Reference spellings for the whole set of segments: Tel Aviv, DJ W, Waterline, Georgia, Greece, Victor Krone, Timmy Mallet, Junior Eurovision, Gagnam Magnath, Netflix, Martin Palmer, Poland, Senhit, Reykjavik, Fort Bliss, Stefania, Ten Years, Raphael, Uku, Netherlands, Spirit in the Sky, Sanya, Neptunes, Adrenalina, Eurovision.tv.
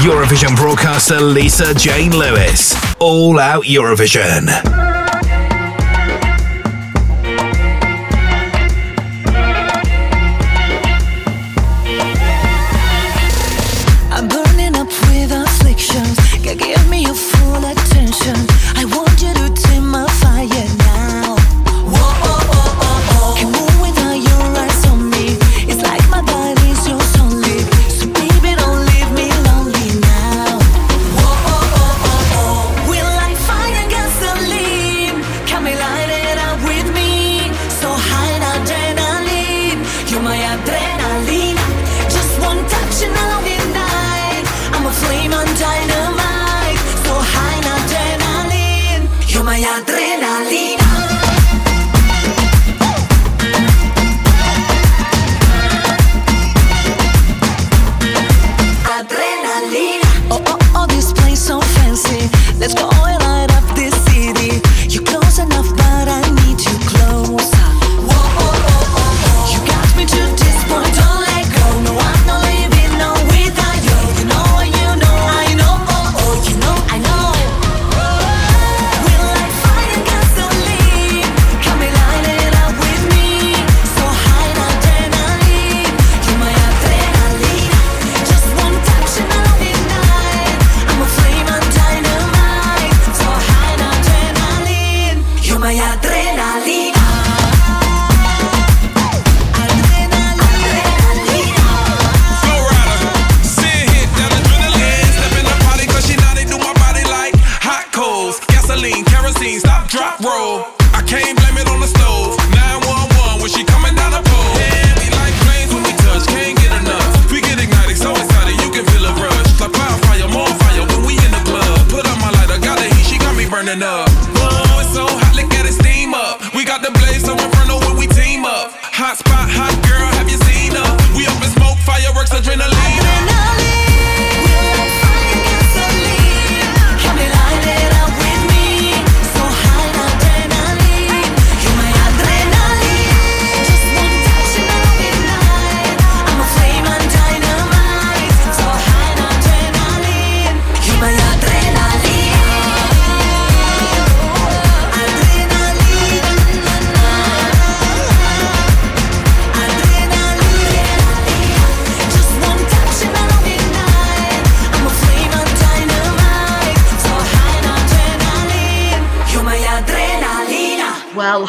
Eurovision broadcaster Lisa Jane Lewis. All Out Eurovision.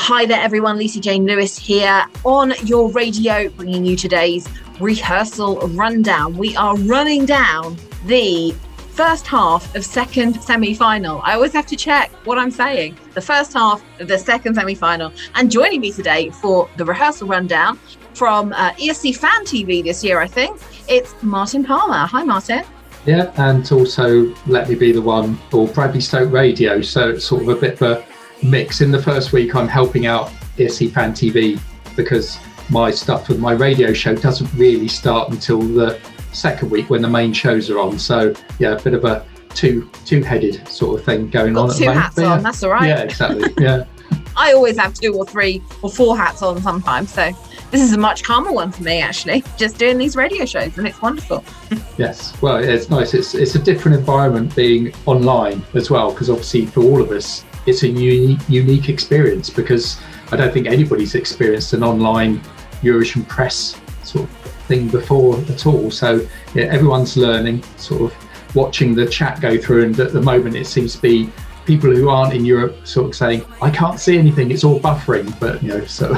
Hi there everyone, Lisa Jane Lewis here on your radio, bringing you today's rehearsal rundown. We are running down the first half of second semi-final. I always have to check what I'm saying. The first half of the second semi-final. And joining me today for the rehearsal rundown from ESC Fan TV this year, I think, it's Martin Palmer. Hi, Martin. Yeah, and also Let Me Be The One for Bradley Stoke Radio. So it's sort of a bit of a mix. In the first week I'm helping out ESC Fan TV because my stuff with my radio show doesn't really start until the second week when the main shows are on, so yeah, a bit of a two-headed sort of thing going on at the moment. Two hats on, yeah. That's all right. Yeah, exactly, yeah. I always have two or three or four hats on sometimes, so this is a much calmer one for me actually, just doing these radio shows, and it's wonderful. Yes, well it's nice, it's a different environment being online as well, because obviously for all of us it's a unique experience, because I don't think anybody's experienced an online Eurovision press sort of thing before at all. So yeah, everyone's learning, sort of watching the chat go through, and at the moment it seems to be people who aren't in Europe sort of saying, I can't see anything, it's all buffering, but you know, so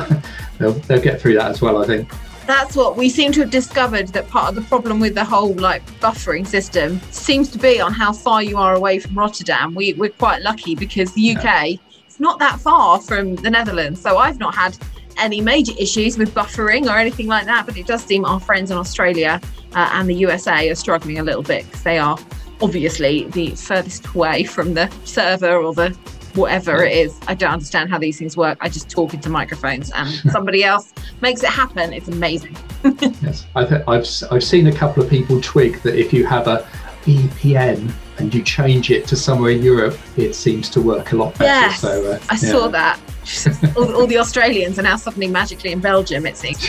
they'll get through that as well, I think. That's what we seem to have discovered, that part of the problem with the whole like buffering system seems to be on how far you are away from Rotterdam. We're quite lucky because the UK is not that far from the Netherlands. So I've not had any major issues with buffering or anything like that, but it does seem our friends in Australia and the USA are struggling a little bit because they are obviously the furthest away from the server or the whatever it is. I don't understand how these things work. I just talk into microphones and somebody else makes it happen. It's amazing. Yes, I've seen a couple of people twig that if you have a VPN and you change it to somewhere in Europe, it seems to work a lot better. Yes, so, I saw that. All the Australians are now suddenly magically in Belgium, it seems.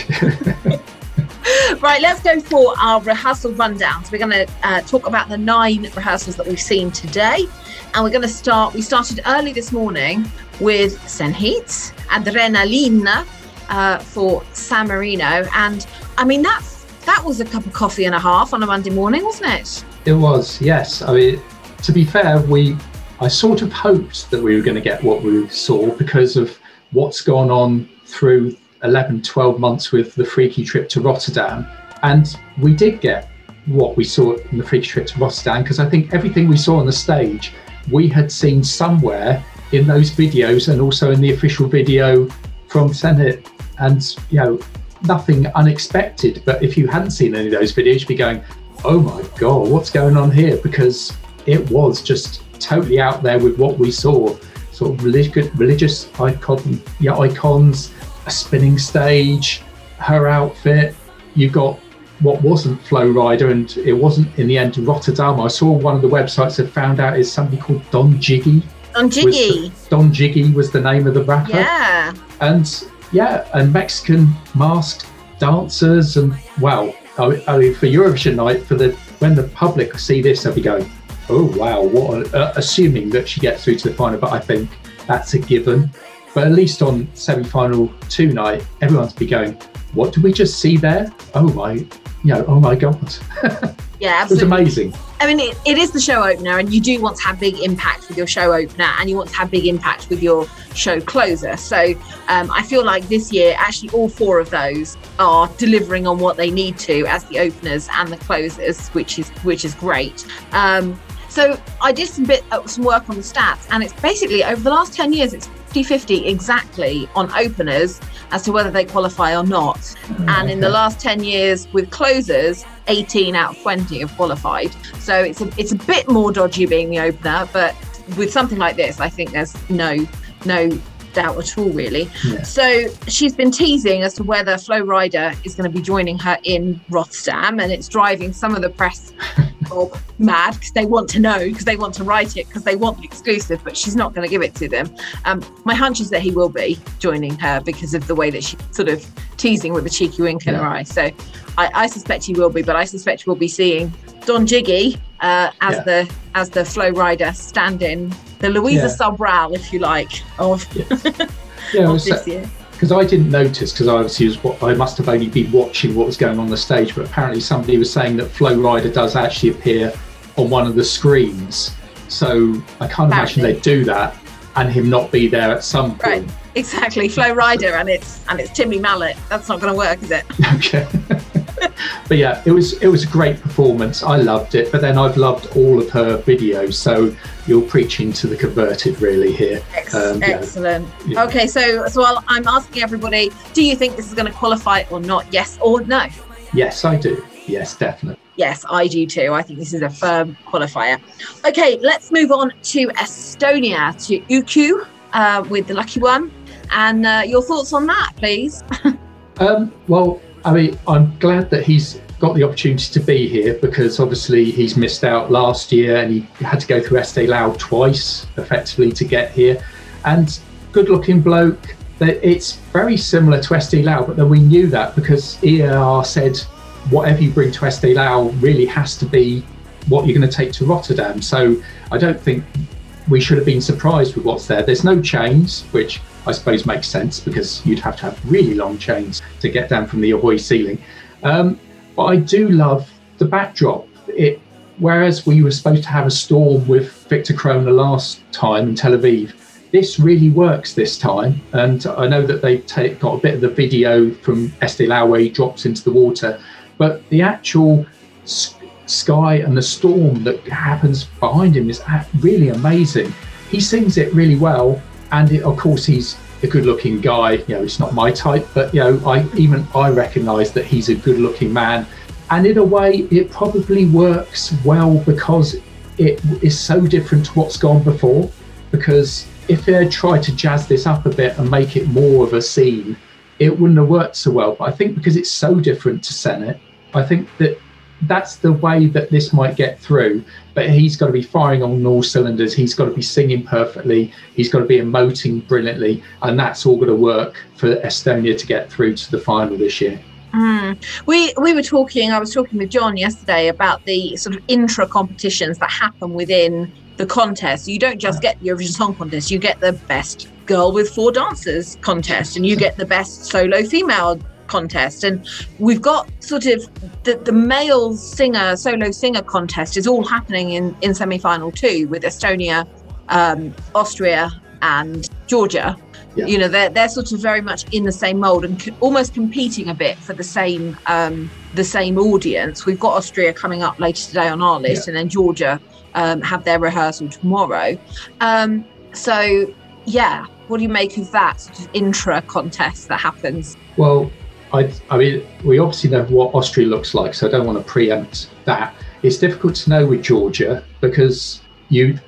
Right, let's go for our rehearsal rundowns. We're going to talk about the 9 rehearsals that we've seen today. And we're going to start, we started early this morning with Senhit, Adrenalina for San Marino. And I mean, that was a cup of coffee and a half on a Monday morning, wasn't it? It was, yes. I mean, to be fair, I sort of hoped that we were going to get what we saw because of what's gone on through 11, 12 months with the freaky trip to Rotterdam. And we did get what we saw in the freaky trip to Rotterdam, because I think everything we saw on the stage, we had seen somewhere in those videos and also in the official video from Senhit. And, you know, nothing unexpected. But if you hadn't seen any of those videos, you'd be going, oh my God, what's going on here? Because it was just totally out there with what we saw. Sort of religious icons, a spinning stage, her outfit. You got what wasn't Flo Rida, and it wasn't in the end Rotterdam. I saw one of the websites that found out is somebody called Don Jiggy. Don Jiggy. Don Jiggy was the name of the rapper. Yeah. And Mexican masked dancers, and wow. I mean, for Eurovision night, when the public see this, they'll be going, oh wow, what a, assuming that she gets through to the final, but I think that's a given. But at least on semi-final 2 night, everyone's be going, what did we just see there? Oh my God. Yeah, absolutely. It was amazing. I mean, it is the show opener, and you do want to have big impact with your show opener, and you want to have big impact with your show closer. So I feel like this year, actually, all 4 of those are delivering on what they need to as the openers and the closers, which is great. So I did some work on the stats, and it's basically over the last 10 years, it's 50-50 exactly on openers as to whether they qualify or not. Mm-hmm. And in the last 10 years with closers, 18 out of 20 have qualified. So it's a bit more dodgy being the opener, but with something like this, I think there's no doubt at all, really. Yeah. So she's been teasing as to whether Flo Rida is going to be joining her in Rotterdam, and it's driving some of the press mad because they want to know, because they want to write it, because they want the exclusive, but she's not going to give it to them. My hunch is that he will be joining her because of the way that she's sort of teasing with a cheeky wink in her eye. So I suspect he will be, but I suspect we'll be seeing Don Jiggy as the Flo Rida stand-in, the Louisa Sobral, if you like, of this year. Because I didn't notice, because I must have only been watching what was going on the stage, but apparently somebody was saying that Flo Rida does actually appear on one of the screens. So I can't imagine they'd do that and him not be there at some point. Right, exactly. Flo Rida and it's Timmy Mallet. That's not going to work, is it? Okay. But yeah, it was a great performance. I loved it, but then I've loved all of her videos. So you're preaching to the converted, really, here. Excellent. Yeah. Okay, so I'm asking everybody, do you think this is going to qualify or not? Yes or no? Yes, I do. Yes, definitely. Yes, I do too. I think this is a firm qualifier. Okay, let's move on to Estonia, to Uku with the lucky one. And your thoughts on that, please? Well, I mean, I'm glad that he's got the opportunity to be here, because obviously he's missed out last year and he had to go through Eesti Laul twice, effectively, to get here. And good-looking bloke. It's very similar to Eesti Laul, but then we knew that because EAR said whatever you bring to Eesti Laul really has to be what you're going to take to Rotterdam. So I don't think we should have been surprised with what's there. There's no chains, which I suppose makes sense because you'd have to have really long chains to get down from the Ahoy ceiling. But I do love the backdrop. Whereas we were supposed to have a storm with Victor Krone last time in Tel Aviv, this really works this time. And I know that they've got a bit of the video from Eesti Laul where he drops into the water, but the actual sky and the storm that happens behind him is really amazing. He sings it really well. And of course, he's a good-looking guy. You know, it's not my type, but you know, I recognise that he's a good-looking man. And in a way, it probably works well because it is so different to what's gone before. Because if they had tried to jazz this up a bit and make it more of a scene, it wouldn't have worked so well. But I think because it's so different to Senhit, I think that's the way that this might get through. But he's got to be firing on all cylinders. He's got to be singing perfectly. He's got to be emoting brilliantly. And that's all going to work for Estonia to get through to the final this year. We were talking, I was talking with John yesterday about the sort of intra competitions that happen within the contest. You don't just get the Eurovision Song Contest, you get the best girl with four dancers contest, and you get the best solo female contest, and we've got sort of the male singer, solo singer contest is all happening in semi-final two with Estonia, Austria and Georgia. Yeah. You know, they're sort of very much in the same mold and almost competing a bit for the same audience. We've got Austria coming up later today on our list, and then Georgia have their rehearsal tomorrow. So, yeah, what do you make of that sort of intra contest that happens? Well, I mean, we obviously know what Austria looks like, so I don't want to preempt that. It's difficult to know with Georgia because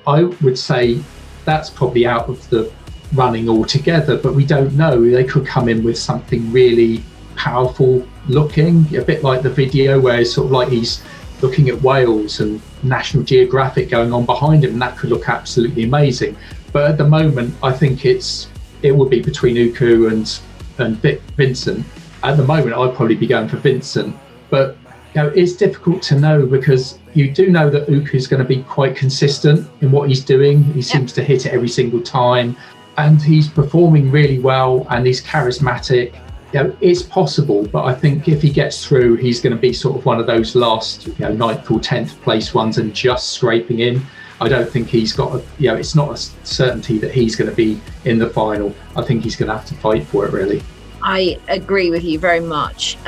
I would say that's probably out of the running altogether, but we don't know. They could come in with something really powerful looking, a bit like the video where it's sort of like he's looking at Wales and National Geographic going on behind him, and that could look absolutely amazing. But at the moment, I think it would be between Uku and Vincent. At the moment, I'd probably be going for Vincent, but you know, it's difficult to know because you do know that Uku is going to be quite consistent in what he's doing. He seems to hit it every single time. And he's performing really well and he's charismatic. You know, it's possible, but I think if he gets through, he's going to be sort of one of those last, you know, 9th or 10th place ones and just scraping in. I don't think he's got it's not a certainty that he's going to be in the final. I think he's going to have to fight for it, really. I agree with you very much.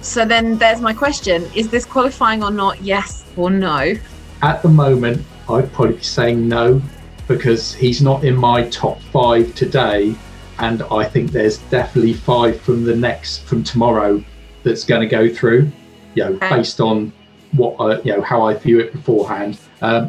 So then there's my question. Is this qualifying or not? Yes or no? At the moment, I'd probably be saying no, because he's not in my top 5 today. And I think there's definitely 5 from tomorrow that's going to go through, you know, based on what, how I view it beforehand. I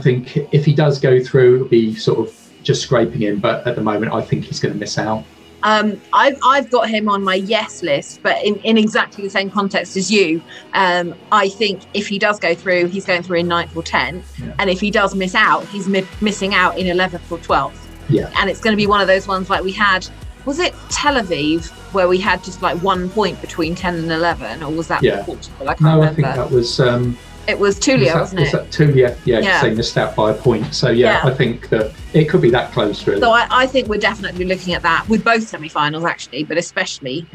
think if he does go through, it'll be sort of just scraping in. But at the moment, I think he's going to miss out. I've got him on my yes list, but in exactly the same context as you. I think if he does go through, he's going through in 9th or 10th. Yeah. And if he does miss out, he's missing out in 11th or 12th. Yeah. And it's going to be one of those ones like we had, was it Tel Aviv, where we had just like 1 point between 10 and 11? Or was that Portugal? I can't remember. I think that was... It was Tulia, wasn't it? Was that Tulia? Yeah, saying missed out by a point. So, I think that it could be that close, really. So I think we're definitely looking at that with both semi-finals, actually, but especially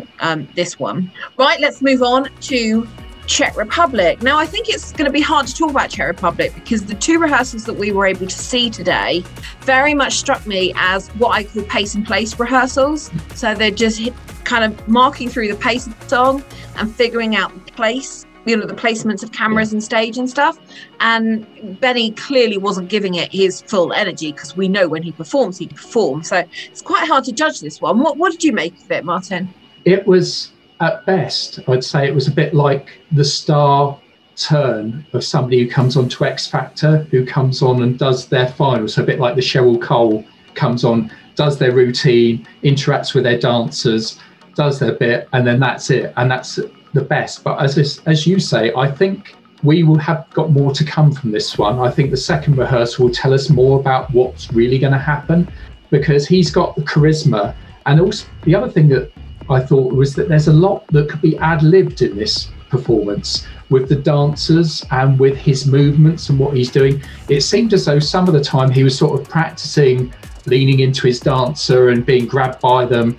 this one. Right, let's move on to Czech Republic. Now, I think it's going to be hard to talk about Czech Republic because the two rehearsals that we were able to see today very much struck me as what I call pace and place rehearsals. So they're just kind of marking through the pace of the song and figuring out the place, you know, the placements of cameras and stage and stuff. And Benny clearly wasn't giving it his full energy because we know when he performs, he performs. So it's quite hard to judge this one. What did you make of it, Martin? It was, at best, I'd say it was a bit like the star turn of somebody who comes on to X Factor, who comes on and does their final. So a bit like the Cheryl Cole comes on, does their routine, interacts with their dancers, does their bit, and then that's it. And that's the best. But as you say, I think we will have got more to come from this one. I think the second rehearsal will tell us more about what's really going to happen, because he's got the charisma. And also the other thing that I thought was that there's a lot that could be ad-libbed in this performance with the dancers and with his movements and what he's doing. It seemed as though some of the time he was sort of practicing leaning into his dancer and being grabbed by them,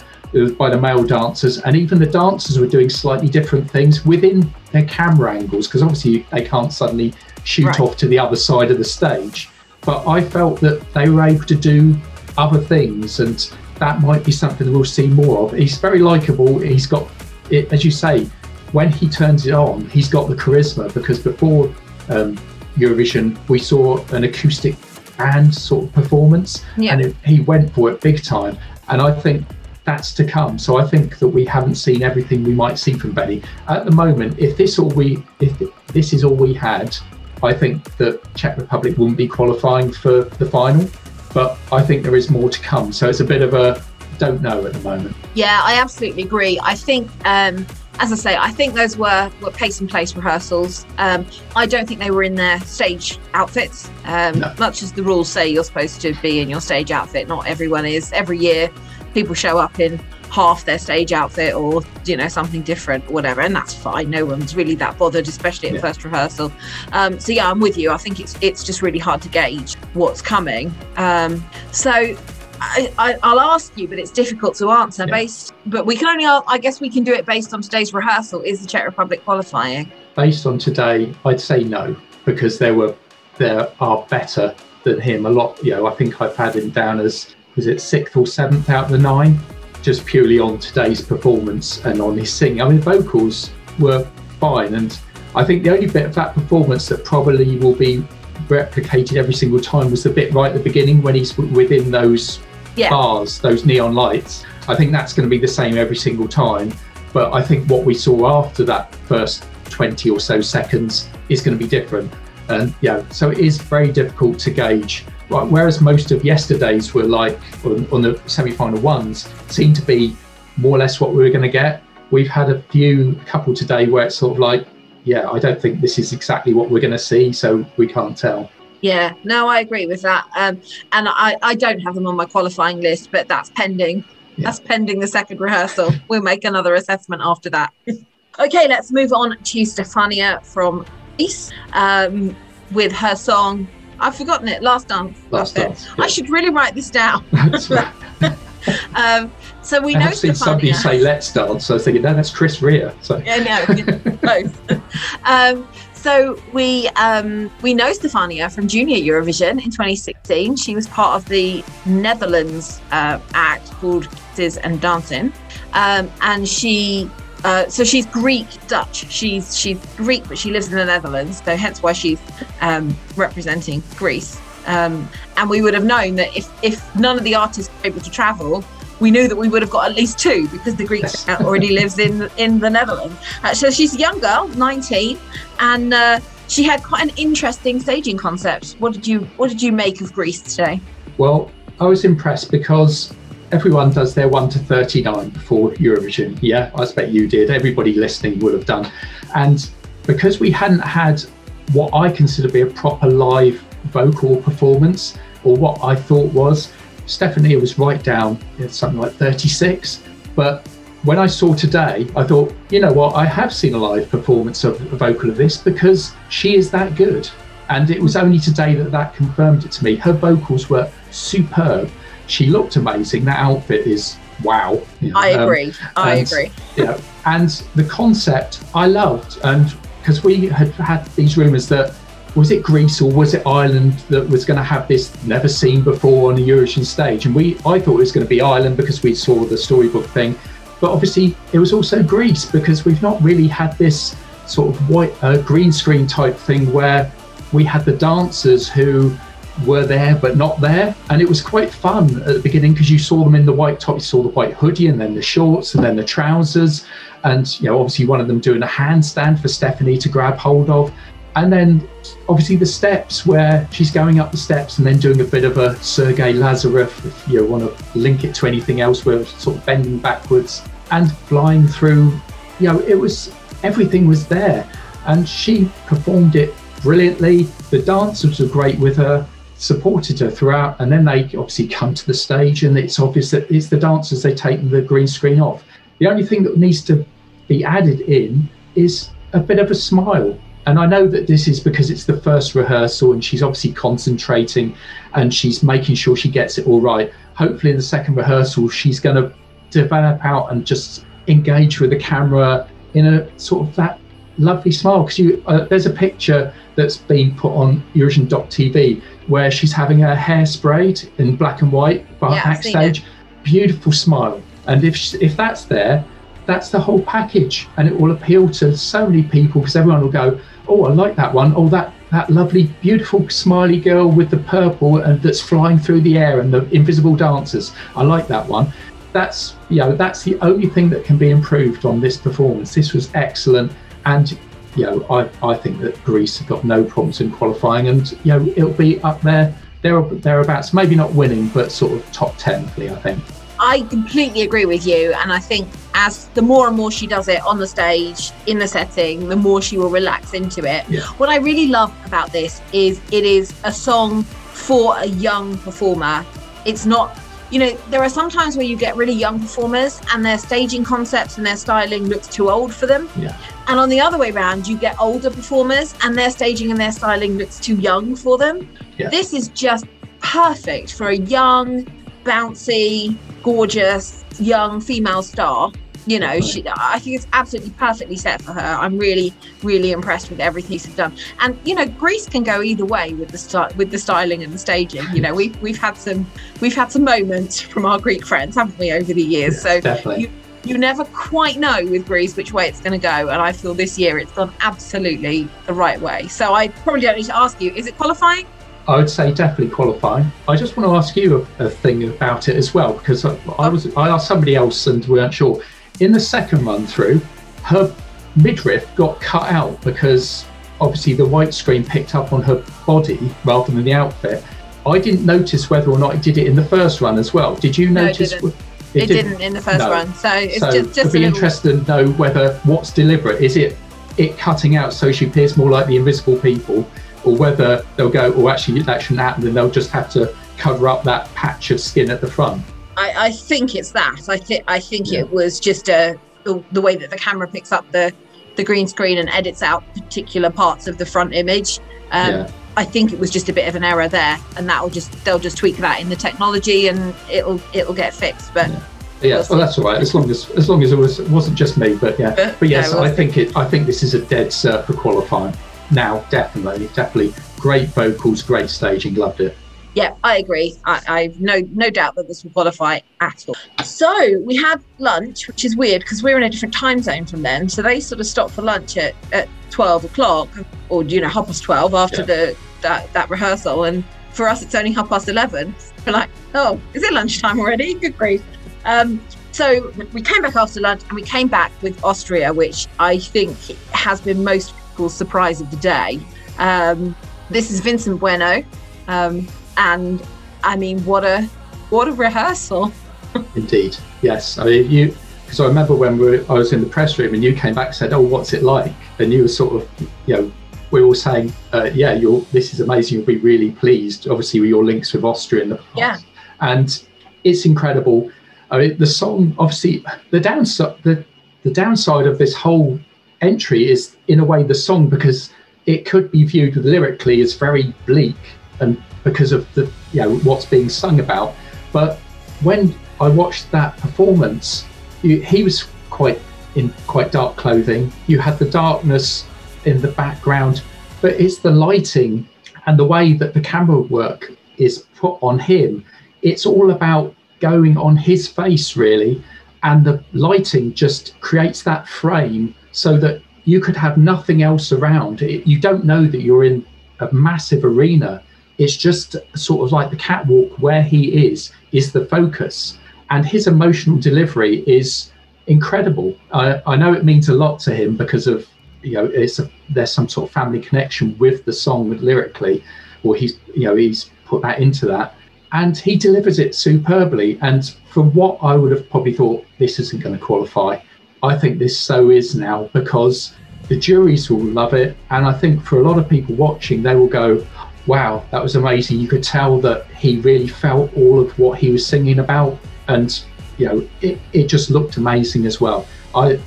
by the male dancers, and even the dancers were doing slightly different things within their camera angles, because obviously they can't suddenly shoot off to the other side of the stage. But I felt that they were able to do other things, and that might be something that we'll see more of. He's very likeable. He's got, as you say, when he turns it on, he's got the charisma, because before Eurovision, we saw an acoustic band sort of performance, and he went for it big time. And I think that's to come. So I think that we haven't seen everything we might see from Benny. At the moment, if this is all we had, I think that Czech Republic wouldn't be qualifying for the final. But I think there is more to come. So it's a bit of a don't know at the moment. Yeah, I absolutely agree. I think, as I say, I think those were pace and place rehearsals. I don't think they were in their stage outfits, much as the rules say you're supposed to be in your stage outfit. Not everyone is. Every year, people show up in half their stage outfit or, you know, something different, whatever, and that's fine. No one's really that bothered, especially at first rehearsal. So yeah, I'm with you. I think it's just really hard to gauge what's coming. So I'll ask you, but it's difficult to answer based, but we can only, I guess we can do it based on today's rehearsal. Is the Czech Republic qualifying? Based on today, I'd say no, because there are better than him a lot. You know, I think I've had him down as, was it 6th or 7th out of the 9, just purely on today's performance and on his singing. I mean, vocals were fine. And I think the only bit of that performance that probably will be replicated every single time was the bit right at the beginning when he's within those bars, those neon lights. I think that's going to be the same every single time. But I think what we saw after that first 20 or so seconds is going to be different. And so it is very difficult to gauge. Right, whereas most of yesterday's were like, on the semi-final ones, seemed to be more or less what we were going to get. We've had a couple today where it's sort of like, yeah, I don't think this is exactly what we're going to see, so we can't tell. Yeah, no, I agree with that. And I don't have them on my qualifying list, but that's pending. Yeah. That's pending the second rehearsal. We'll make another assessment after that. Okay, let's move on to Stefania from Greece with her song, I've forgotten it, Last Dance. Yeah. I should really write this down. That's right. So we know I've seen Stefania. Somebody say Let's Dance, so I was thinking, no, that's Chris Rea. So. Yeah, no, both. So we know Stefania from Junior Eurovision in 2016. She was part of the Netherlands act called Kisses and Dancing. And she... so she's Greek Dutch. She's Greek, but she lives in the Netherlands. So hence why she's representing Greece. And we would have known that if none of the artists were able to travel, we knew that we would have got at least 2 because the Greek already lives in the Netherlands. So she's a young girl, 19, and she had quite an interesting staging concept. What did you make of Greece today? Well, I was impressed because everyone does their 1 to 39 before Eurovision. Yeah, I expect you did. Everybody listening would have done. And because we hadn't had what I consider to be a proper live vocal performance, or what I thought was, Stefania was right down at something like 36. But when I saw today, I thought, you know what, I have seen a live performance of a vocal of this because she is that good. And it was only today that confirmed it to me. Her vocals were superb. She looked amazing. That outfit is wow. You know, I agree. Yeah, you know, and the concept I loved, and because we had had these rumours that was it Greece or was it Ireland that was going to have this never seen before on a Eurovision stage, and I thought it was going to be Ireland because we saw the storybook thing, but obviously it was also Greece because we've not really had this sort of white green screen type thing where we had the dancers who were there but not there, and it was quite fun at the beginning because you saw them in the white top, you saw the white hoodie and then the shorts and then the trousers, and you know obviously one of them doing a handstand for Stefania to grab hold of, and then obviously the steps where she's going up the steps and then doing a bit of a Sergei Lazarev, if you want to link it to anything else, where sort of bending backwards and flying through. You know, it was, everything was there, and she performed it brilliantly. The dancers were great with her, supported her throughout, and then they obviously come to the stage and it's obvious that it's the dancers, they take the green screen off. The only thing that needs to be added in is a bit of a smile, and I know that this is because it's the first rehearsal and she's obviously concentrating and she's making sure she gets it all right. Hopefully in the second rehearsal she's going to develop out and just engage with the camera in a sort of that lovely smile, because there's a picture that's been put on Eurovision.tv where she's having her hair sprayed in black and white backstage. Beautiful smile, and if that's there, that's the whole package, and it will appeal to so many people because everyone will go, oh, I like that one. Oh, that lovely beautiful smiley girl with the purple and that's flying through the air and the invisible dancers, I like that one. That's, you know, that's the only thing that can be improved on this performance. This was excellent. And, you know, I think that Greece have got no problems in qualifying, and, you know, it'll be up thereabouts, maybe not winning, but sort of top 10, I think. I completely agree with you. And I think as the more and more she does it on the stage, in the setting, the more she will relax into it. Yeah. What I really love about this is it is a song for a young performer. It's not you know, there are some times where you get really young performers and their staging concepts and their styling looks too old for them. Yeah. And on the other way around, you get older performers and their staging and their styling looks too young for them. Yeah. This is just perfect for a young, bouncy, gorgeous, young female star. You know, I think it's absolutely perfectly set for her. I'm really, really impressed with everything she's done. And you know, Greece can go either way with the styling and the staging. You know, we've had some moments from our Greek friends, haven't we, over the years? Yeah, so definitely. You never quite know with Greece which way it's going to go. And I feel this year it's gone absolutely the right way. So I probably don't need to ask you: is it qualifying? I would say definitely qualifying. I just want to ask you a thing about it as well, because I asked somebody else and we weren't sure. In the second run through, her midriff got cut out because obviously the white screen picked up on her body rather than the outfit. I didn't notice whether or not it did it in the first run as well. Did you notice? No, it didn't in the first run. So it's just it'd be interesting to know whether what's deliberate. Is it cutting out so she appears more like the invisible people, or whether they'll go, oh, actually that shouldn't happen, and they'll just have to cover up that patch of skin at the front? I think it's that. I think yeah. It was just the way that the camera picks up the green screen and edits out particular parts of the front image. Yeah. I think it was just a bit of an error there, and they'll just tweak that in the technology, and it'll get fixed. But yeah. Well, that's all right. As long as it wasn't just me, but yeah. But yes, yeah, I think this is a dead cert for qualifying. Now, definitely, great vocals, great staging, loved it. Yeah, I agree. I've no doubt that this will qualify at all. So we had lunch, which is weird because we're in a different time zone from them. So they sort of stopped for lunch at 12 o'clock or, you know, 12:30 after that rehearsal. And for us, it's only 11:30. We're like, oh, is it lunchtime already? Good grief. So we came back after lunch and we came back with Austria, which I think has been most people's surprise of the day. This is Vincent Bueno. And I mean, what a rehearsal! Indeed, yes. I mean, because I remember when I was in the press room and you came back and said, "Oh, what's it like?" And you were sort of, you know, we were all saying, "Yeah, this is amazing. You'll be really pleased." Obviously, with your links with Austria in the past, and it's incredible. I mean, the song, obviously, the downside of this whole entry is, in a way, the song, because it could be viewed lyrically as very bleak and because of the, you know, what's being sung about. But when I watched that performance, he was in quite dark clothing. You had the darkness in the background, but it's the lighting and the way that the camera work is put on him. It's all about going on his face, really, and the lighting just creates that frame so that you could have nothing else around. You don't know that you're in a massive arena. It's just sort of like the catwalk where he is the focus, and his emotional delivery is incredible. I know it means a lot to him because of, you know, there's some sort of family connection with the song lyrically, or he's put that into that, and he delivers it superbly. And from what I would have probably thought, this isn't going to qualify, I think this so is now, because the juries will love it, and I think for a lot of people watching, they will go, wow, that was amazing. You could tell that he really felt all of what he was singing about, and, you know, it just looked amazing as well. I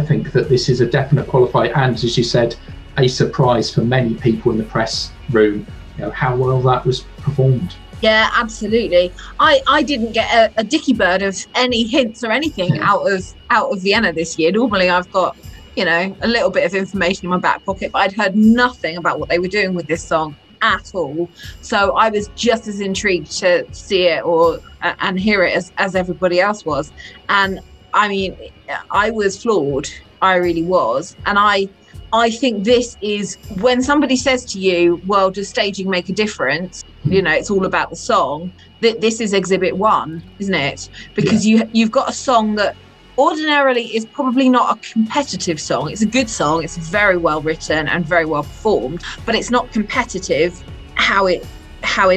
think that this is a definite qualifier, and as you said, a surprise for many people in the press room, you know, how well that was performed. Yeah, absolutely. I didn't get a dicky bird of any hints or anything out of Vienna this year. Normally I've got, you know, a little bit of information in my back pocket, but I'd heard nothing about what they were doing with this song at all. So I was just as intrigued to see it and hear it as everybody else was. And I mean, I was floored. I really was. And I think this is when somebody says to you, well, does staging make a difference? You know, it's all about the song. This is exhibit one, isn't it? Because you've got a song that ordinarily is probably not a competitive song. It's a good song, it's very well written and very well performed, but it's not competitive how it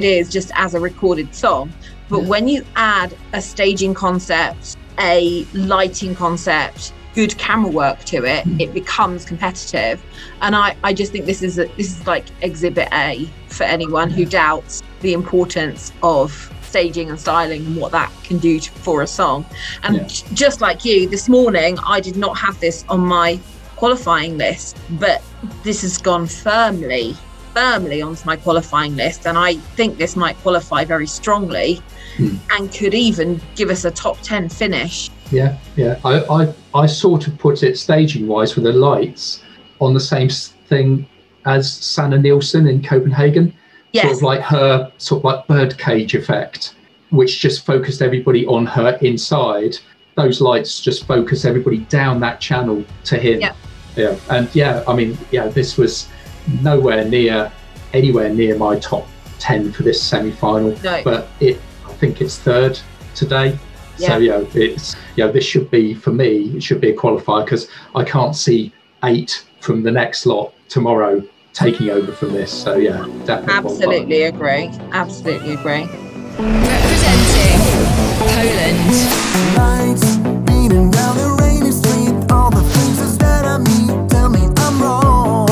is just as a recorded song. But when you add a staging concept, a lighting concept, good camera work to it, it becomes competitive. And I just think this is like exhibit A for anyone who doubts the importance of staging and styling and what that can do to, for a song. And just like you, this morning, I did not have this on my qualifying list, but this has gone firmly onto my qualifying list, and I think this might qualify very strongly and could even give us a top 10 finish. I sort of put it staging wise with the lights on the same thing as Sanna Nielsen in Copenhagen, sort of like her birdcage effect, which just focused everybody on her inside. Those lights just focus everybody down that channel to him. This was anywhere near my top 10 for this semi-final, but I think it's third today. So this should be, for me, it should be a qualifier, because I can't see 8 from the next lot tomorrow taking over from this. So definitely absolutely agree. Representing Poland. Beating round the rainy street, all the faces that I meet tell me I'm wrong.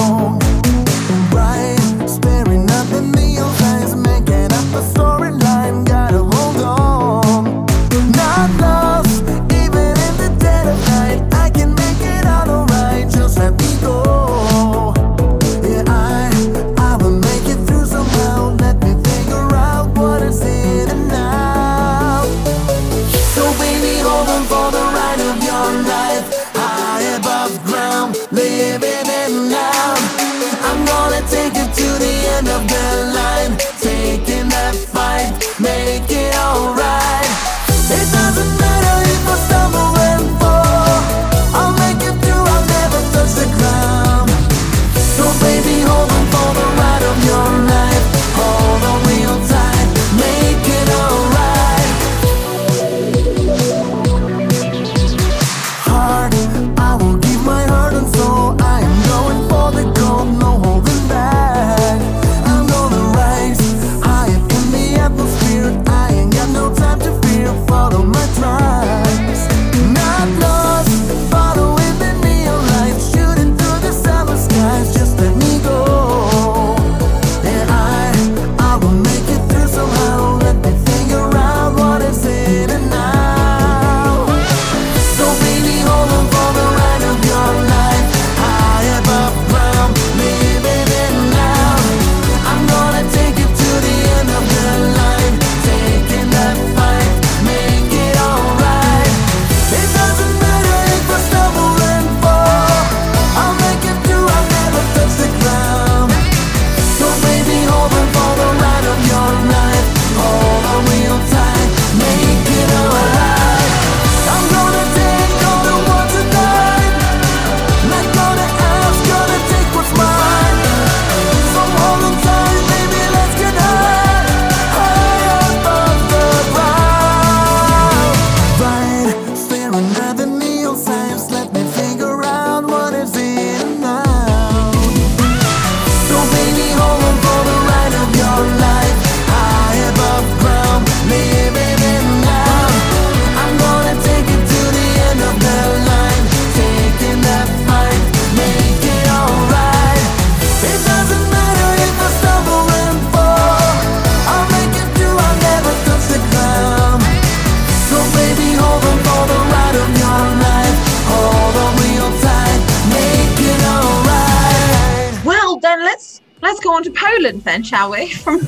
Then, shall we, from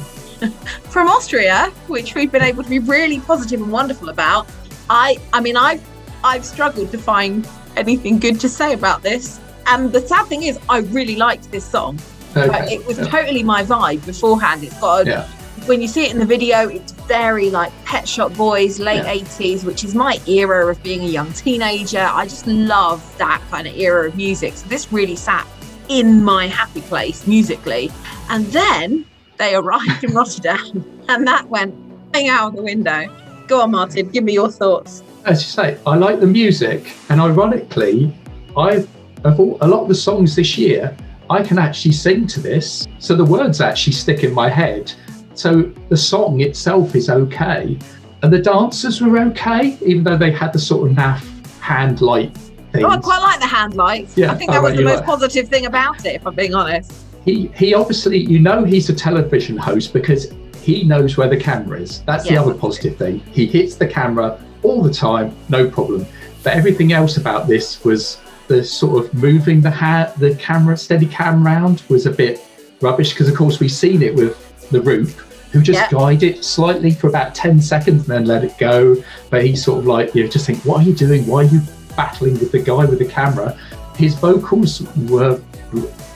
Austria, which we've been able to be really positive and wonderful about. I've struggled to find anything good to say about this, and the sad thing is I really liked this song. But it was totally my vibe beforehand. It's got when you see it in the video, it's very like Pet Shop Boys, late 80s, which is my era of being a young teenager. I just love that kind of era of music, so this really sat in my happy place musically. And then they arrived in Rotterdam, and that went bang out of the window. Go on, Martin, give me your thoughts. As you say, I like the music, and ironically, a lot of the songs this year, I can actually sing to this, so the words actually stick in my head. So the song itself is okay, and the dancers were okay, even though they had the sort of naff hand light things. Oh, I quite like the hand lights. I think that was the most positive thing about it, if I'm being honest. He obviously, he's a television host, because he knows where the camera is. That's the other positive thing. He hits the camera all the time, no problem. But everything else about this was the sort of moving the camera, Steadicam round was a bit rubbish, because of course we've seen it with the Roop, who just guide it slightly for about 10 seconds and then let it go. But he sort of like, you know, just think, what are you doing? Why are you battling with the guy with the camera? His vocals were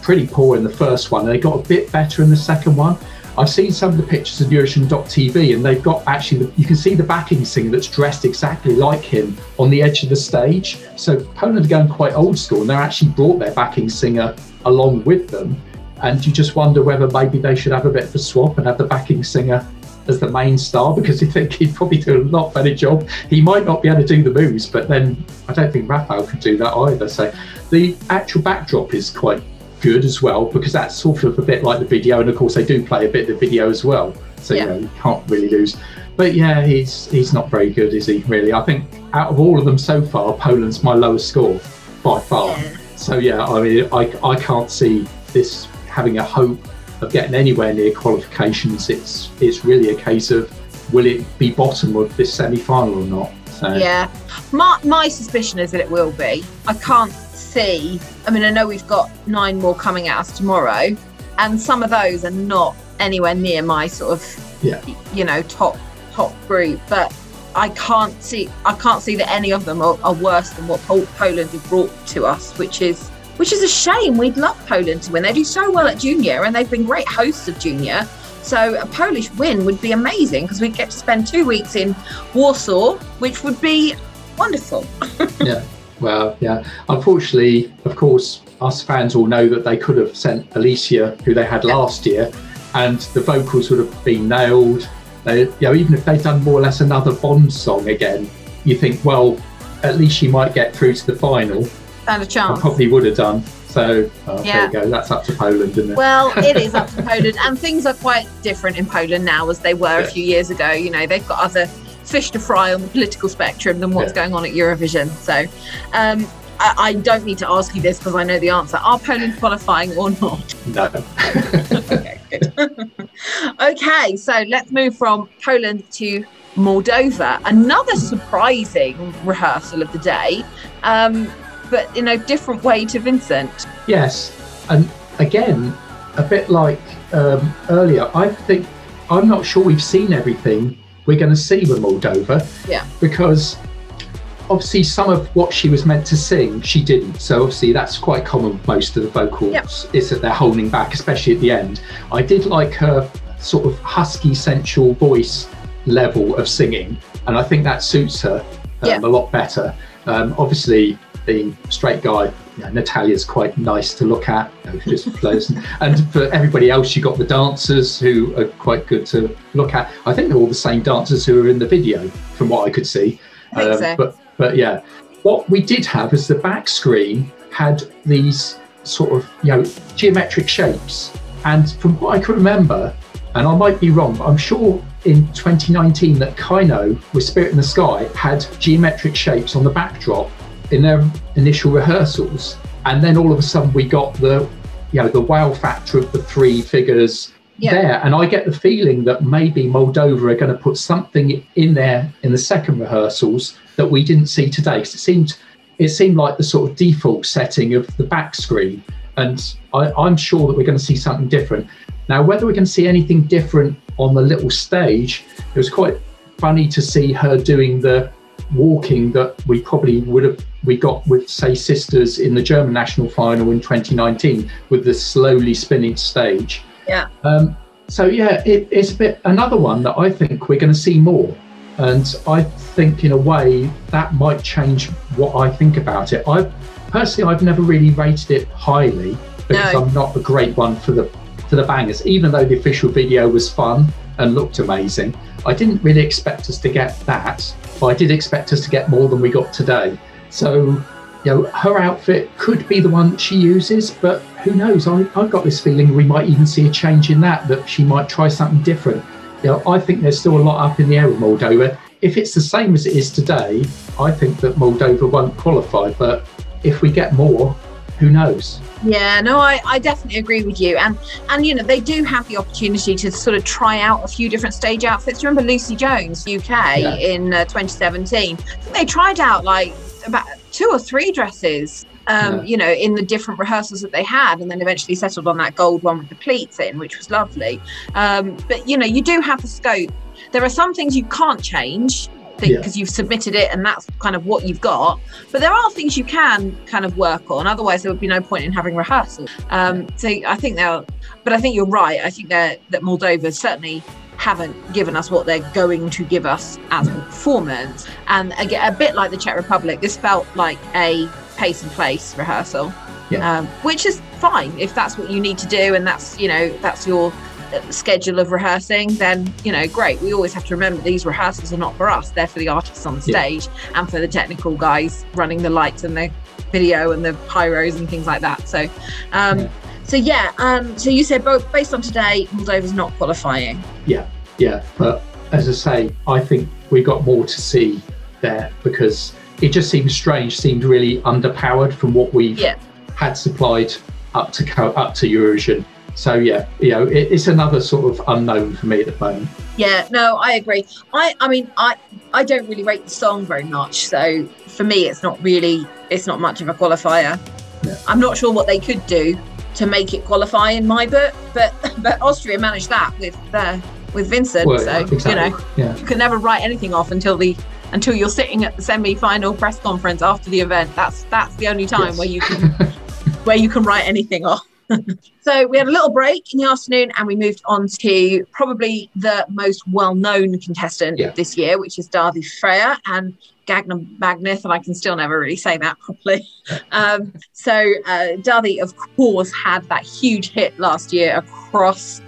pretty poor in the first one. They got a bit better in the second one. I've seen some of the pictures of Eurovision.tv, and they've got actually, you can see the backing singer that's dressed exactly like him on the edge of the stage. So Poland are going quite old school, and they actually brought their backing singer along with them. And you just wonder whether maybe they should have a bit of a swap and have the backing singer as the main star, because you think he'd probably do a lot better job. He might not be able to do the moves, but then I don't think Raphael could do that either. So the actual backdrop is quite good as well, because that's sort of a bit like the video, and of course they do play a bit of the video as well. So you know, you can't really lose. But yeah, he's not very good, is he, really? I think out of all of them so far, Poland's my lowest score by far. So yeah, I mean, I can't see this having a hope of getting anywhere near qualifications. It's really a case of, will it be bottom of this semi-final or not? So yeah, my suspicion is that it will be. I can't see, I mean, I know we've got 9 more coming at us tomorrow, and some of those are not anywhere near my sort of you know, top group, but I can't see that any of them are worse than what Poland have brought to us, which is a shame. We'd love Poland to win. They do so well at Junior, and they've been great hosts of Junior. So a Polish win would be amazing, because we'd get to spend 2 weeks in Warsaw, which would be wonderful. Well, unfortunately, of course, us fans all know that they could have sent Alicia, who they had last year, and the vocals would have been nailed. You know, even if they'd done more or less another Bond song again, you think, well, at least she might get through to the final. And a chance. I probably would have done. So there you go, that's up to Poland, isn't it? Well, it is up to Poland, and things are quite different in Poland now as they were a few years ago. You know, they've got other fish to fry on the political spectrum than what's going on at Eurovision. So I don't need to ask you this, because I know the answer. Are Poland qualifying or not? No. Okay, good. Okay, so let's move from Poland to Moldova. Another surprising rehearsal of the day, but in a different way to Vincent. Yes, and again, a bit like earlier, I think, I'm not sure we've seen everything we're going to see with Moldova, because obviously some of what she was meant to sing, she didn't. So obviously that's quite common with most of the vocals, is that they're holding back, especially at the end. I did like her sort of husky, sensual voice level of singing, and I think that suits her a lot better. Obviously, being straight guy, you know, Natalia's quite nice to look at, you know, just pleasant. And for everybody else, you got the dancers who are quite good to look at. I think they're all the same dancers who are in the video, from what I could see. I think so. But yeah, what we did have is the back screen had these sort of, you know, geometric shapes. And from what I can remember, and I might be wrong, but I'm sure in 2019 that Kaino with Spirit in the Sky had geometric shapes on the backdrop in their initial rehearsals, and then all of a sudden we got the, you know, the wow factor of the 3 figures there. And I get the feeling that maybe Moldova are going to put something in there in the second rehearsals that we didn't see today, because it seemed like the sort of default setting of the back screen. And I'm sure that we're going to see something different. Now, whether we're going to see anything different on the little stage, it was quite funny to see her doing the walking that we probably would have got with, say, Sisters in the German national final in 2019, with the slowly spinning stage. So yeah, it's a bit another one that I think we're going to see more, and I think in a way that might change what I think about it. I've never really rated it highly, because I'm not a great one for the bangers, even though the official video was fun and looked amazing. I didn't really expect us to get that, but I did expect us to get more than we got today. So, you know, her outfit could be the one that she uses, but who knows? I've got this feeling we might even see a change in that she might try something different. You know, I think there's still a lot up in the air with Moldova. If it's the same as it is today, I think that Moldova won't qualify, but if we get more, who knows? Yeah, no, I definitely agree with you. And you know, they do have the opportunity to sort of try out a few different stage outfits. Remember Lucy Jones, UK, in 2017? I think they tried out like about 2 or 3 dresses, you know, in the different rehearsals that they had, and then eventually settled on that gold one with the pleats in, which was lovely. But, you know, you do have the scope. There are some things you can't change because you've submitted it and that's kind of what you've got, but there are things you can kind of work on, otherwise there would be no point in having rehearsals. So I think I think you're right. I think that Moldova certainly haven't given us what they're going to give us as a performance, and again, a bit like the Czech Republic, this felt like a pace and place rehearsal, which is fine if that's what you need to do and that's, you know, that's your schedule of rehearsing, then, you know, great. We always have to remember these rehearsals are not for us, they're for the artists on stage and for the technical guys running the lights and the video and the pyros and things like that. So so you said based on today, Moldova's not qualifying. But as I say, I think we got more to see there because it just seemed really underpowered from what we've had supplied up to Eurovision. So you know, it's another sort of unknown for me at the moment. Yeah, no, I agree. I mean, I don't really rate the song very much. So for me, it's not much of a qualifier. Yeah. I'm not sure what they could do to make it qualify in my book, but Austria managed that with Vincent. Well, so exactly. You know, you can never write anything off until you're sitting at the semi-final press conference after the event. That's the only time where you can write anything off. So we had a little break in the afternoon and we moved on to probably the most well-known contestant this year, which is Daði Freyr and Gagnam Magnath, and I can still never really say that properly. Daði, of course, had that huge hit last year across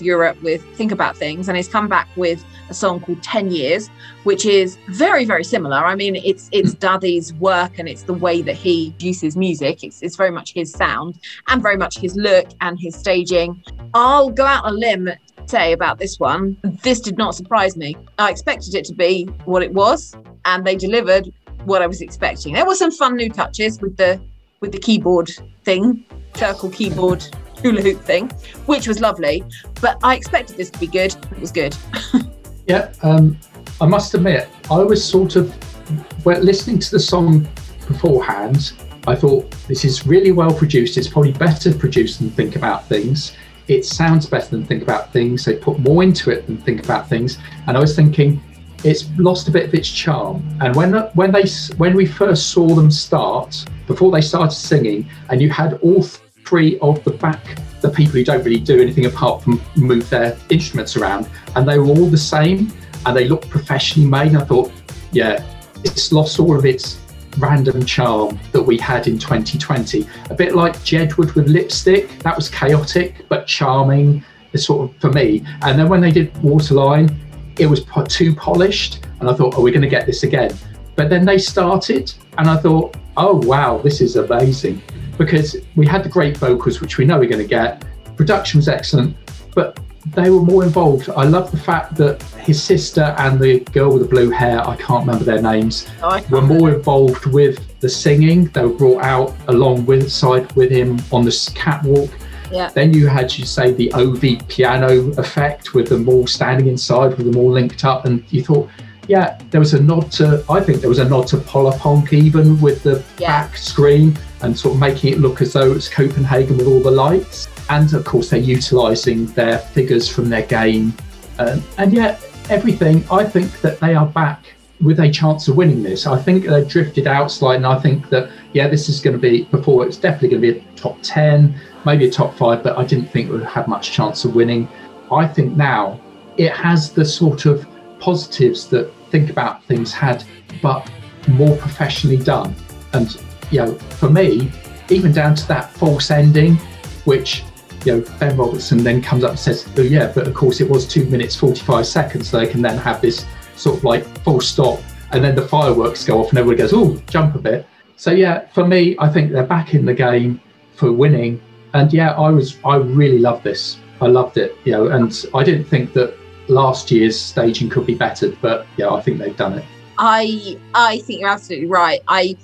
Europe with Think About Things, and he's come back with a song called 10 Years, which is very, very similar. I mean, it's Daði's work and it's the way that he produces music. It's very much his sound and very much his look and his staging. I'll go out on a limb say about this one. This did not surprise me. I expected it to be what it was, and they delivered what I was expecting. There were some fun new touches with the keyboard thing, circle keyboard hula hoop thing, which was lovely, but I expected this to be good. It was good. I must admit, I was listening to the song beforehand, I thought, this is really well produced. It's probably better produced than Think About Things. It sounds better than Think About Things. They put more into it than Think About Things. And I was thinking, it's lost a bit of its charm. And when we first saw them start, before they started singing, and you had all three of the people who don't really do anything apart from move their instruments around, and they were all the same, and they looked professionally made. And I thought, it's lost all of its random charm that we had in 2020. A bit like Jedward with Lipstick, that was chaotic but charming, sort of, for me. And then when they did Waterline, it was too polished, and I thought, are we going to get this again? But then they started and I thought, oh wow, this is amazing, because we had the great vocals, which we know we're going to get, production was excellent, but they were more involved. I love the fact that his sister and the girl with the blue hair, I can't remember their names, were more involved with the singing. They were brought out alongside with him on the catwalk. Yeah. Then you had, the Ovi piano effect with them all standing inside, with them all linked up. And you thought, there was a nod to Polapunk even with the back screen and sort of making it look as though it's Copenhagen with all the lights. And of course, they're utilising their figures from their game. Everything, I think that they are back with a chance of winning this. I think they drifted out slightly, and I think that, this is going to be, before it's definitely going to be a top 10, maybe a top 5, but I didn't think it would have much chance of winning. I think now it has the sort of positives that Think About Things had, but more professionally done. And, for me, even down to that false ending, which, Ben Robertson then comes up and says, but of course it was 2 minutes, 45 seconds. So they can then have this sort of like full stop, and then the fireworks go off and everybody goes, oh, jump a bit. So for me, I think they're back in the game for winning. And I really love this. I loved it, and I didn't think that last year's staging could be better, but I think they've done it. I think you're absolutely right. I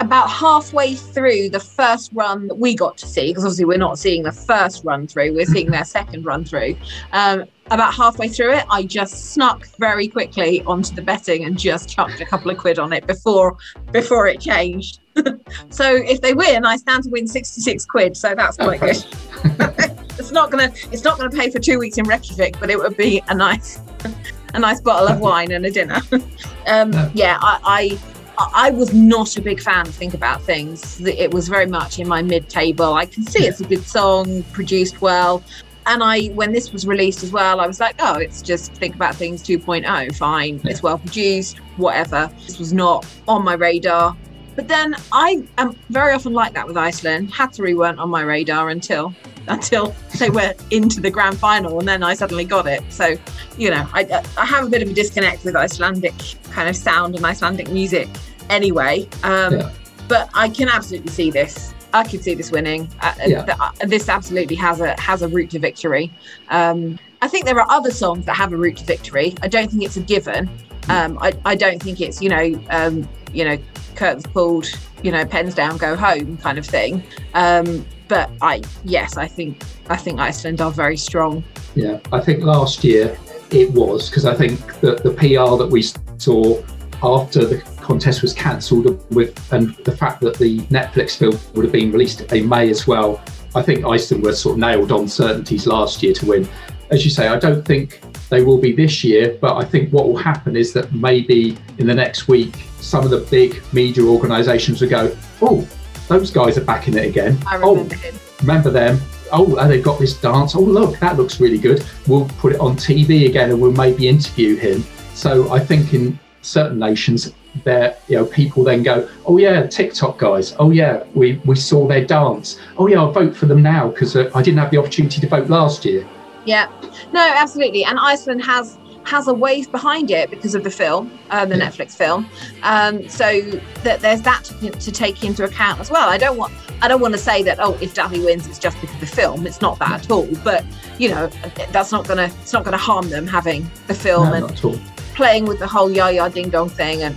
about halfway through the first run that we got to see, because obviously we're not seeing the first run through, we're seeing their second run through. About halfway through it, I just snuck very quickly onto the betting and just chucked a couple of quid on it before it changed. So if they win, I stand to win 66 quid. So that's quite good. It's not gonna pay for 2 weeks in Reykjavik, but it would be a nice bottle of wine and a dinner. I was not a big fan of Think About Things. It was very much in my mid-table. I can see it's a good song, produced well. And when this was released as well, I was like, oh, it's just Think About Things 2.0, fine. Yeah. It's well produced, whatever. This was not on my radar. But then I am very often like that with Iceland. Hattori weren't on my radar until they went into the grand final, and then I suddenly got it. So, you know, I have a bit of a disconnect with Icelandic kind of sound and Icelandic music anyway. But I can absolutely see this. I could see this winning. This absolutely has a route to victory. I think there are other songs that have a route to victory. I don't think it's a given. I don't think it's, Curtains pulled, pens down, go home kind of thing. But I think Iceland are very strong. Yeah, I think last year it was, because I think that the PR that we saw after the contest was cancelled, and the fact that the Netflix film would have been released in May as well, I think Iceland were sort of nailed on certainties last year to win. As you say, I don't think they will be this year, but I think what will happen is that maybe in the next week, some of the big media organisations will go, oh, those guys are back in it again. I remember him. Remember them. Oh, and they've got this dance. Oh, look, that looks really good. We'll put it on TV again, and we'll maybe interview him. So I think in certain nations, people then go, oh yeah, TikTok guys. Oh yeah, we saw their dance. Oh yeah, I'll vote for them now because I didn't have the opportunity to vote last year. Yeah, no, absolutely. And Iceland has a wave behind it because of the film, Netflix film. So that there's that to take into account as well. I don't want to say that, oh, if Daði wins, it's just because of the film. It's not that at all. But that's it's not gonna harm them having the film and playing with the whole yah-yah ding-dong thing. And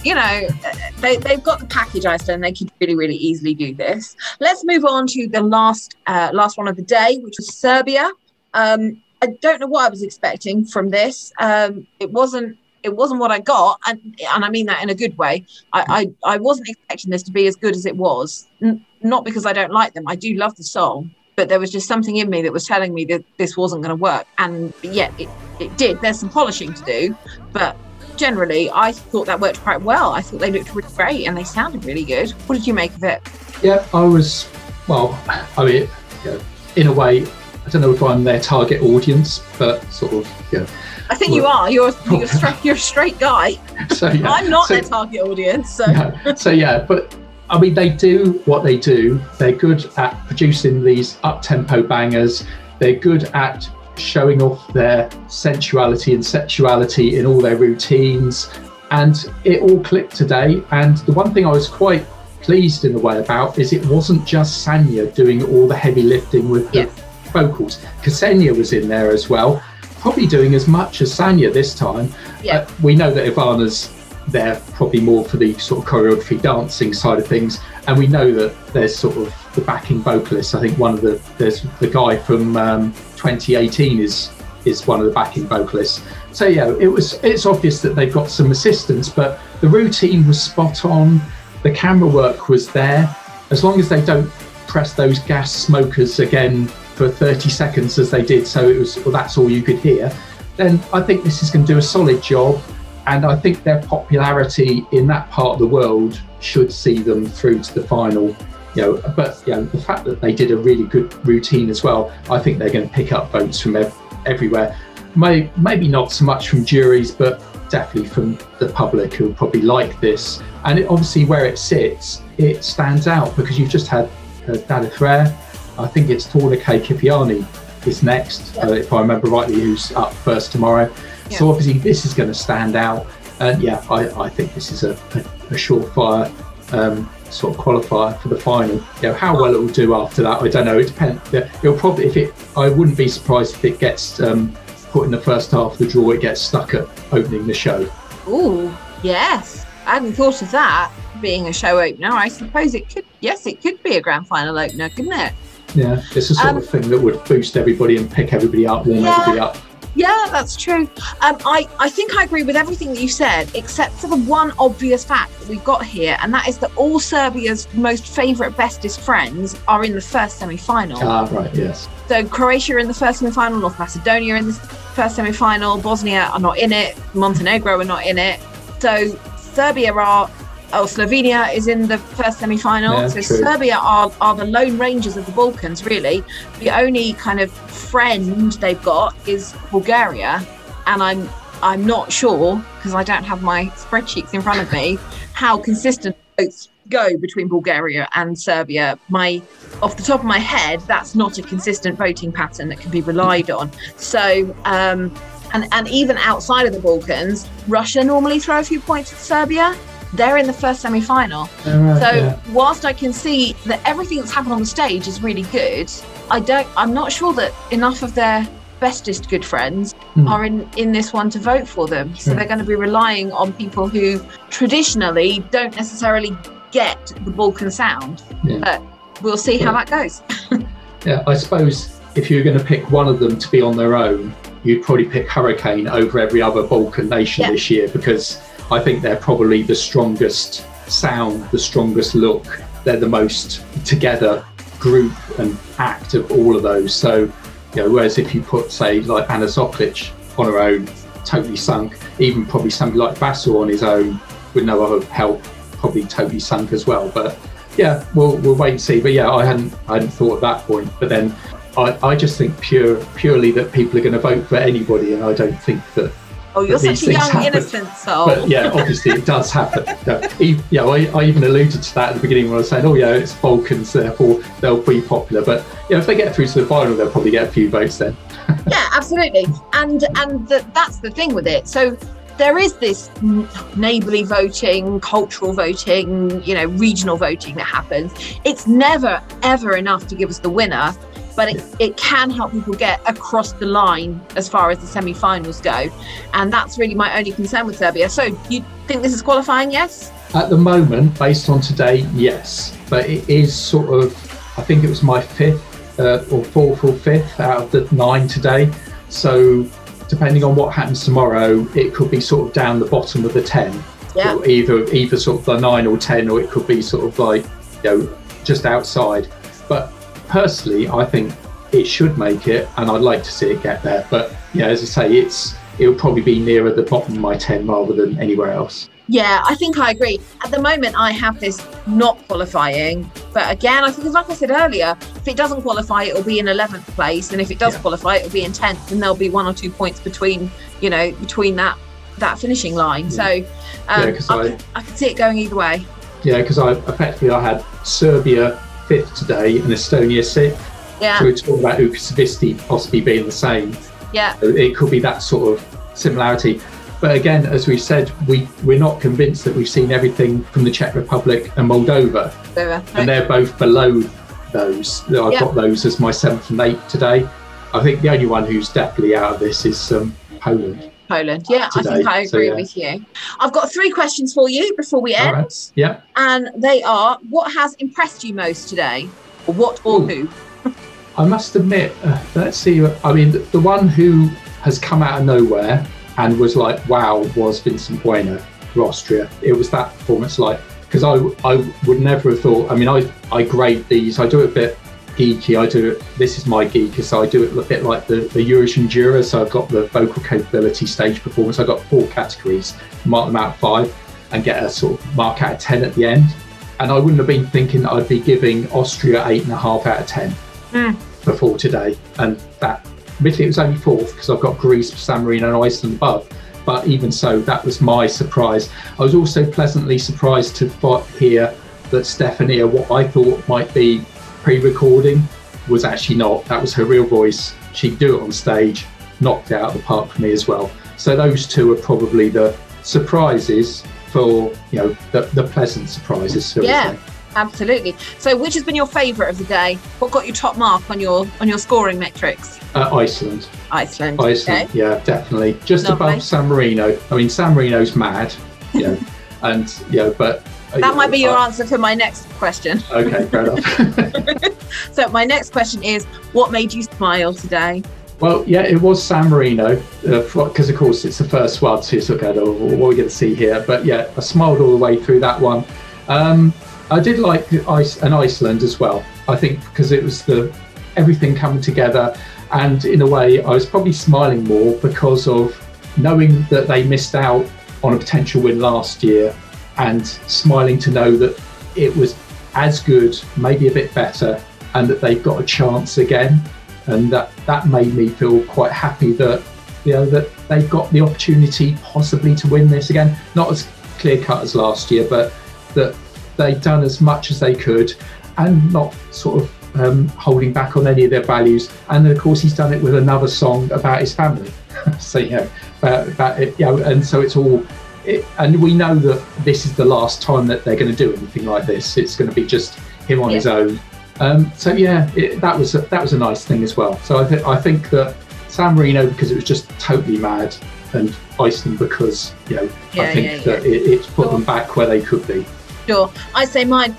they've got the package, Iceland. They could really, really easily do this. Let's move on to the last one of the day, which was Serbia. I don't know what I was expecting from this. It wasn't what I got, and I mean that in a good way. I wasn't expecting this to be as good as it was. Not because I don't like them. I do love the song, but there was just something in me that was telling me that this wasn't going to work. And yet it did. There's some polishing to do, but generally I thought that worked quite well. I thought they looked really great and they sounded really good. What did you make of it? Yeah, in a way, I don't know if I'm their target audience, but sort of, yeah. I think you are. You're a straight guy. So, yeah. I'm not their target audience. So. No. So yeah, but I mean, they do what they do. They're good at producing these up-tempo bangers. They're good at showing off their sensuality and sexuality in all their routines. And it all clicked today. And the one thing I was quite pleased in a way about is it wasn't just Sanya doing all the heavy lifting with the vocals. Ksenia was in there as well, probably doing as much as Sanya this time. Yeah. We know that Ivana's there probably more for the sort of choreography dancing side of things, and we know that there's sort of the backing vocalists. I think there's the guy from 2018 is one of the backing vocalists. So yeah, it's obvious that they've got some assistance, but the routine was spot on. The camera work was there. As long as they don't press those gas smokers again for 30 seconds as they did, so it was, well, that's all you could hear, then I think this is going to do a solid job, and I think their popularity in that part of the world should see them through to the final. The fact that they did a really good routine as well, I think they're going to pick up votes from everywhere. Maybe not so much from juries, but definitely from the public, who probably like this. And it, obviously where it sits, it stands out, because you've just had Daði Freyr. I think it's Torna K. Kipiani is next, if I remember rightly, who's up first tomorrow. Yeah. So obviously this is going to stand out. And yeah, I think this is a surefire sort of qualifier for the final. How well it will do after that, I don't know. It depends. It'll probably, I wouldn't be surprised if it gets put in the first half of the draw. It gets stuck at opening the show. Ooh, yes. I hadn't thought of that. being a show opener, I suppose it could, yes, it could be a grand final opener, couldn't it? Yeah, it's the sort of thing that would boost everybody and pick everybody up, warm everybody up. Yeah, that's true. I think I agree with everything that you said, except for the one obvious fact that we've got here, and that is that all Serbia's most favourite, bestest friends are in the first semi-final. Ah, right, yes. So Croatia in the first semi-final, North Macedonia in the first semi-final, Bosnia are not in it, Montenegro are not in it. So Serbia are... Oh, Slovenia is in the first semi-final. Yeah, so true. Serbia are the lone rangers of the Balkans, really. The only kind of friend they've got is Bulgaria, and I'm not sure, because I don't have my spreadsheets in front of me, how consistent votes go between Bulgaria and Serbia. Off the top of my head, that's not a consistent voting pattern that can be relied on. So, and even outside of the Balkans, Russia normally throw a few points at Serbia. They're in the first semi-final. Whilst I can see that everything that's happened on the stage is really good, I'm not sure that enough of their bestest good friends are in this one to vote for them. So they're going to be relying on people who traditionally don't necessarily get the Balkan sound. Yeah. But we'll see how that goes. Yeah, I suppose if you're going to pick one of them to be on their own, you'd probably pick Hurricane over every other Balkan nation this year, because I think they're probably the strongest sound, the strongest look. They're the most together group and act of all of those. So, you know, whereas if you put, say, like Anna Soklic on her own, totally sunk, even probably somebody like Vassal on his own with no other help, probably totally sunk as well. But yeah, we'll wait and see. But yeah, I hadn't thought at that point. But then I just think purely that people are going to vote for anybody, and I don't think that. Oh, you're such a young, innocent soul. But yeah, obviously it does happen. Yeah, I even alluded to that at the beginning when I was saying, oh yeah, it's Balkans, therefore they'll be popular. But yeah, if they get through to the final, they'll probably get a few votes then. Yeah, absolutely. And that's the thing with it. So there is this neighbourly voting, cultural voting, you know, regional voting that happens. It's never, ever enough to give us the winner. But it can help people get across the line as far as the semi-finals go. And that's really my only concern with Serbia. So you think this is qualifying, yes? At the moment, based on today, yes. But it is sort of, I think it was my fourth or fifth out of the 9 today. So depending on what happens tomorrow, it could be sort of down the bottom of the 10. Yeah. Or either sort of the 9 or 10, or it could be sort of like, you know, just outside. But personally, I think it should make it, and I'd like to see it get there. But yeah, as I say, it'll probably be nearer the bottom of my 10 rather than anywhere else. Yeah, I think I agree. At the moment, I have this not qualifying. But again, I think, like I said earlier, if it doesn't qualify, it'll be in 11th place. And if it does qualify, it'll be in 10th. And there'll be 1 or 2 points between that finishing line. Yeah. So I could see it going either way. Yeah, because I had Serbia 5th today and Estonia 6th. Yeah. So we're talking about Uku possibly being the same. Yeah. It could be that sort of similarity. But again, as we said, we're not convinced that we've seen everything from the Czech Republic and Moldova. Right. And they're both below those. I've got those as my 7th and 8th today. I think the only one who's definitely out of this is Poland. Poland, yeah, today. I think I agree with you. I've got 3 questions for you before we end. Right. Yeah. And they are, what has impressed you most today? Or what or who? I must admit, let's see. I mean, the one who has come out of nowhere and was like, wow, was Vincent Bueno for Austria. It was that performance, like, because I would never have thought, I mean, I grade these, I do it a bit geeky, this is my geeky, so I do it a bit like the Eurovision Juror. So I've got the vocal capability, stage performance, I've got 4 categories, mark them out 5 and get a sort of mark out of 10 at the end. And I wouldn't have been thinking I'd be giving Austria 8.5 out of 10 before today. And that, admittedly, it was only 4th because I've got Greece, San Marino and Iceland above. But even so, that was my surprise. I was also pleasantly surprised to hear that Stefania, what I thought might be pre-recording, was actually not. That was her real voice. She'd do it on stage, knocked it out of the park for me as well. So those two are probably the surprises, for, you know, the pleasant surprises. Yeah, absolutely. So which has been your favourite of the day? What got your top mark on your scoring metrics? Iceland, okay. Yeah, definitely. Just above San Marino. I mean, San Marino's mad, you know, and you know, but That might be your answer to my next question. Okay, fair enough. So my next question is, what made you smile today? Well, yeah, it was San Marino, because of course it's the first one, so you sort of go, what are we going to see here? But yeah, I smiled all the way through that one. I did like Iceland as well, I think, because it was everything coming together. And in a way, I was probably smiling more because of knowing that they missed out on a potential win last year, and smiling to know that it was as good, maybe a bit better, and that they've got a chance again. And that made me feel quite happy that, you know, that they've got the opportunity possibly to win this again. Not as clear cut as last year, but that they've done as much as they could and not sort of holding back on any of their values. And then of course he's done it with another song about his family. So, you know, about it, you know, and so it's all, and we know that this is the last time that they're going to do anything like this. It's going to be just him on his own. So yeah, that was a nice thing as well. So I think that San Marino, because it was just totally mad, and Iceland because, you know, I think that it's put them back where they could be. Sure. I say my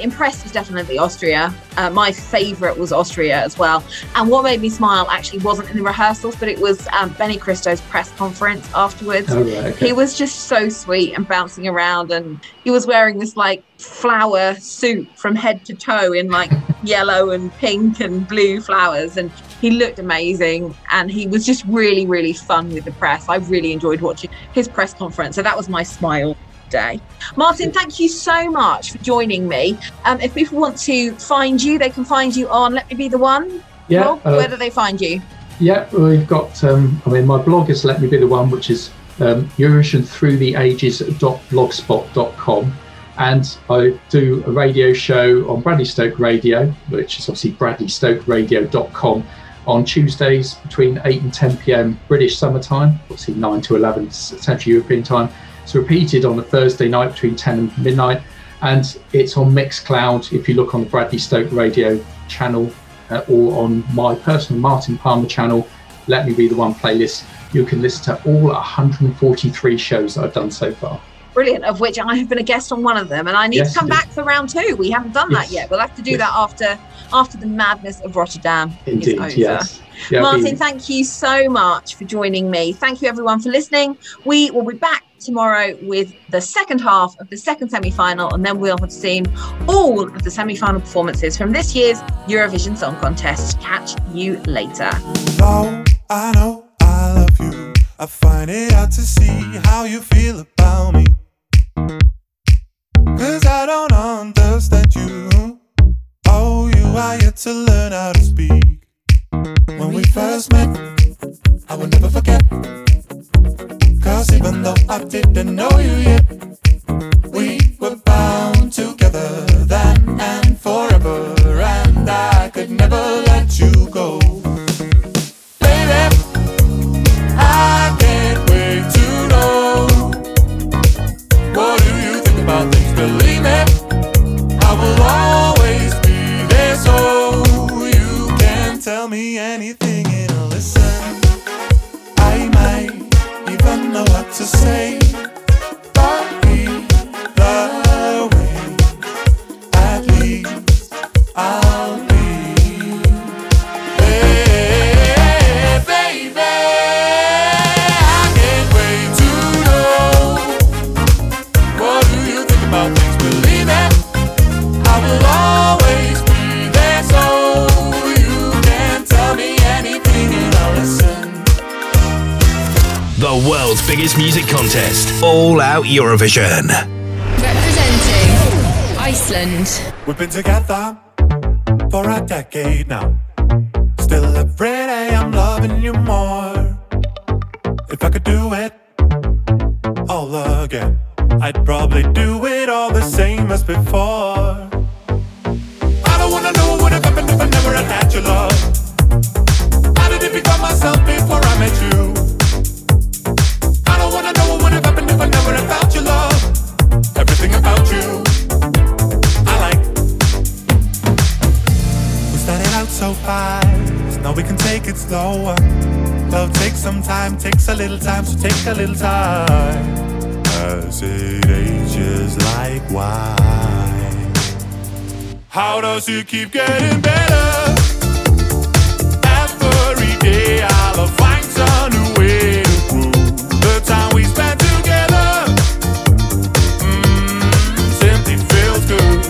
impressed was definitely Austria. My favourite was Austria as well. And what made me smile actually wasn't in the rehearsals, but it was Benny Christo's press conference afterwards. Oh, right, okay. He was just so sweet and bouncing around, and he was wearing this like flower suit from head to toe in like yellow and pink and blue flowers, and he looked amazing, and he was just really, really fun with the press. I really enjoyed watching his press conference, so that was my smile day. Martin, thank you so much for joining me. If people want to find you, they can find you on Let Me Be The One. Yeah. Rob, where do they find you? Yeah, we've got, I mean, my blog is Let Me Be The One, which is EurovisionThroughTheAges.blogspot.com. And I do a radio show on Bradley Stoke Radio, which is obviously bradleystokeradio.com, on Tuesdays between 8 and 10 p.m. British summertime, obviously 9 to 11 Central European time. It's repeated on a Thursday night between 10 and midnight, and it's on Mixcloud if you look on the Bradley Stoke Radio channel, or on my personal Martin Palmer channel, Let Me Be The One playlist. You can listen to all 143 shows that I've done so far. Brilliant, of which I have been a guest on one of them, and I need to come back for round two. We haven't done that yet. We'll have to do that after the madness of Rotterdam is over. Yes. Yeah, Martin, thank you so much for joining me. Thank you everyone for listening. We will be back tomorrow with the second half of the second semi-final, and then we'll have seen all of the semi-final performances from this year's Eurovision Song Contest. Catch you later. Oh, I know I love you. I find it hard to see how you feel about me, 'cause I don't understand you. Oh, you are yet to learn how to speak. When we first met, I will never forget, 'cause even though I didn't know you yet, we were bound together then and forever, and I could never let you go. Baby, I can't wait to know, what do you think about things? Believe me, I will always be there, so you can tell me anything and I'll listen. I might even know what to say, but either way, at least I'll be there, baby. I can't wait to know, what do you think about things? Believe it, I will always be there, so you can tell me anything and I'll listen. The world's biggest music contest, All Out Eurovision. Representing Iceland. We've been together for a decade now. Still every day I'm loving you more. If I could do it all again, I'd probably do it all the same as before. I don't wanna know what would have happened if I never had had your love. How did it become myself before I met you? I never have found your love, everything about you I like. We started out so fast, now we can take it slower. Love takes some time, takes a little time, so take a little time. Cause it ages like wine. How does it keep getting better? Every day I'll find a new way to prove the time we spend together simply feels good.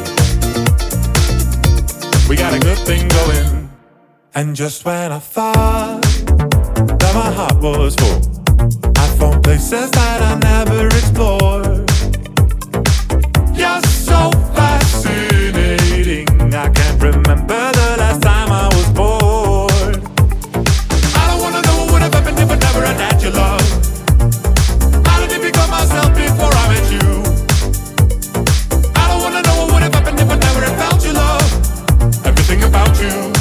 We got a good thing going. And just when I thought that my heart was full, I found places that I never explored. You're so fascinating, I can't remember the last time I was bored. I don't wanna know what would have happened if I never had had your love. I didn't become myself before I met you. I don't wanna know what would have happened if I never had felt your love. Everything about you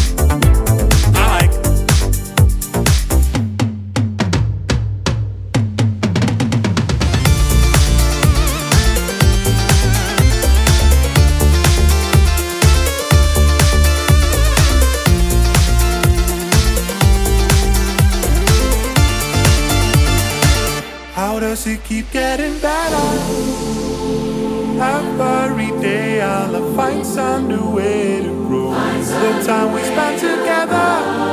keep getting better. Every day I'll find some new way to grow. The time we spend together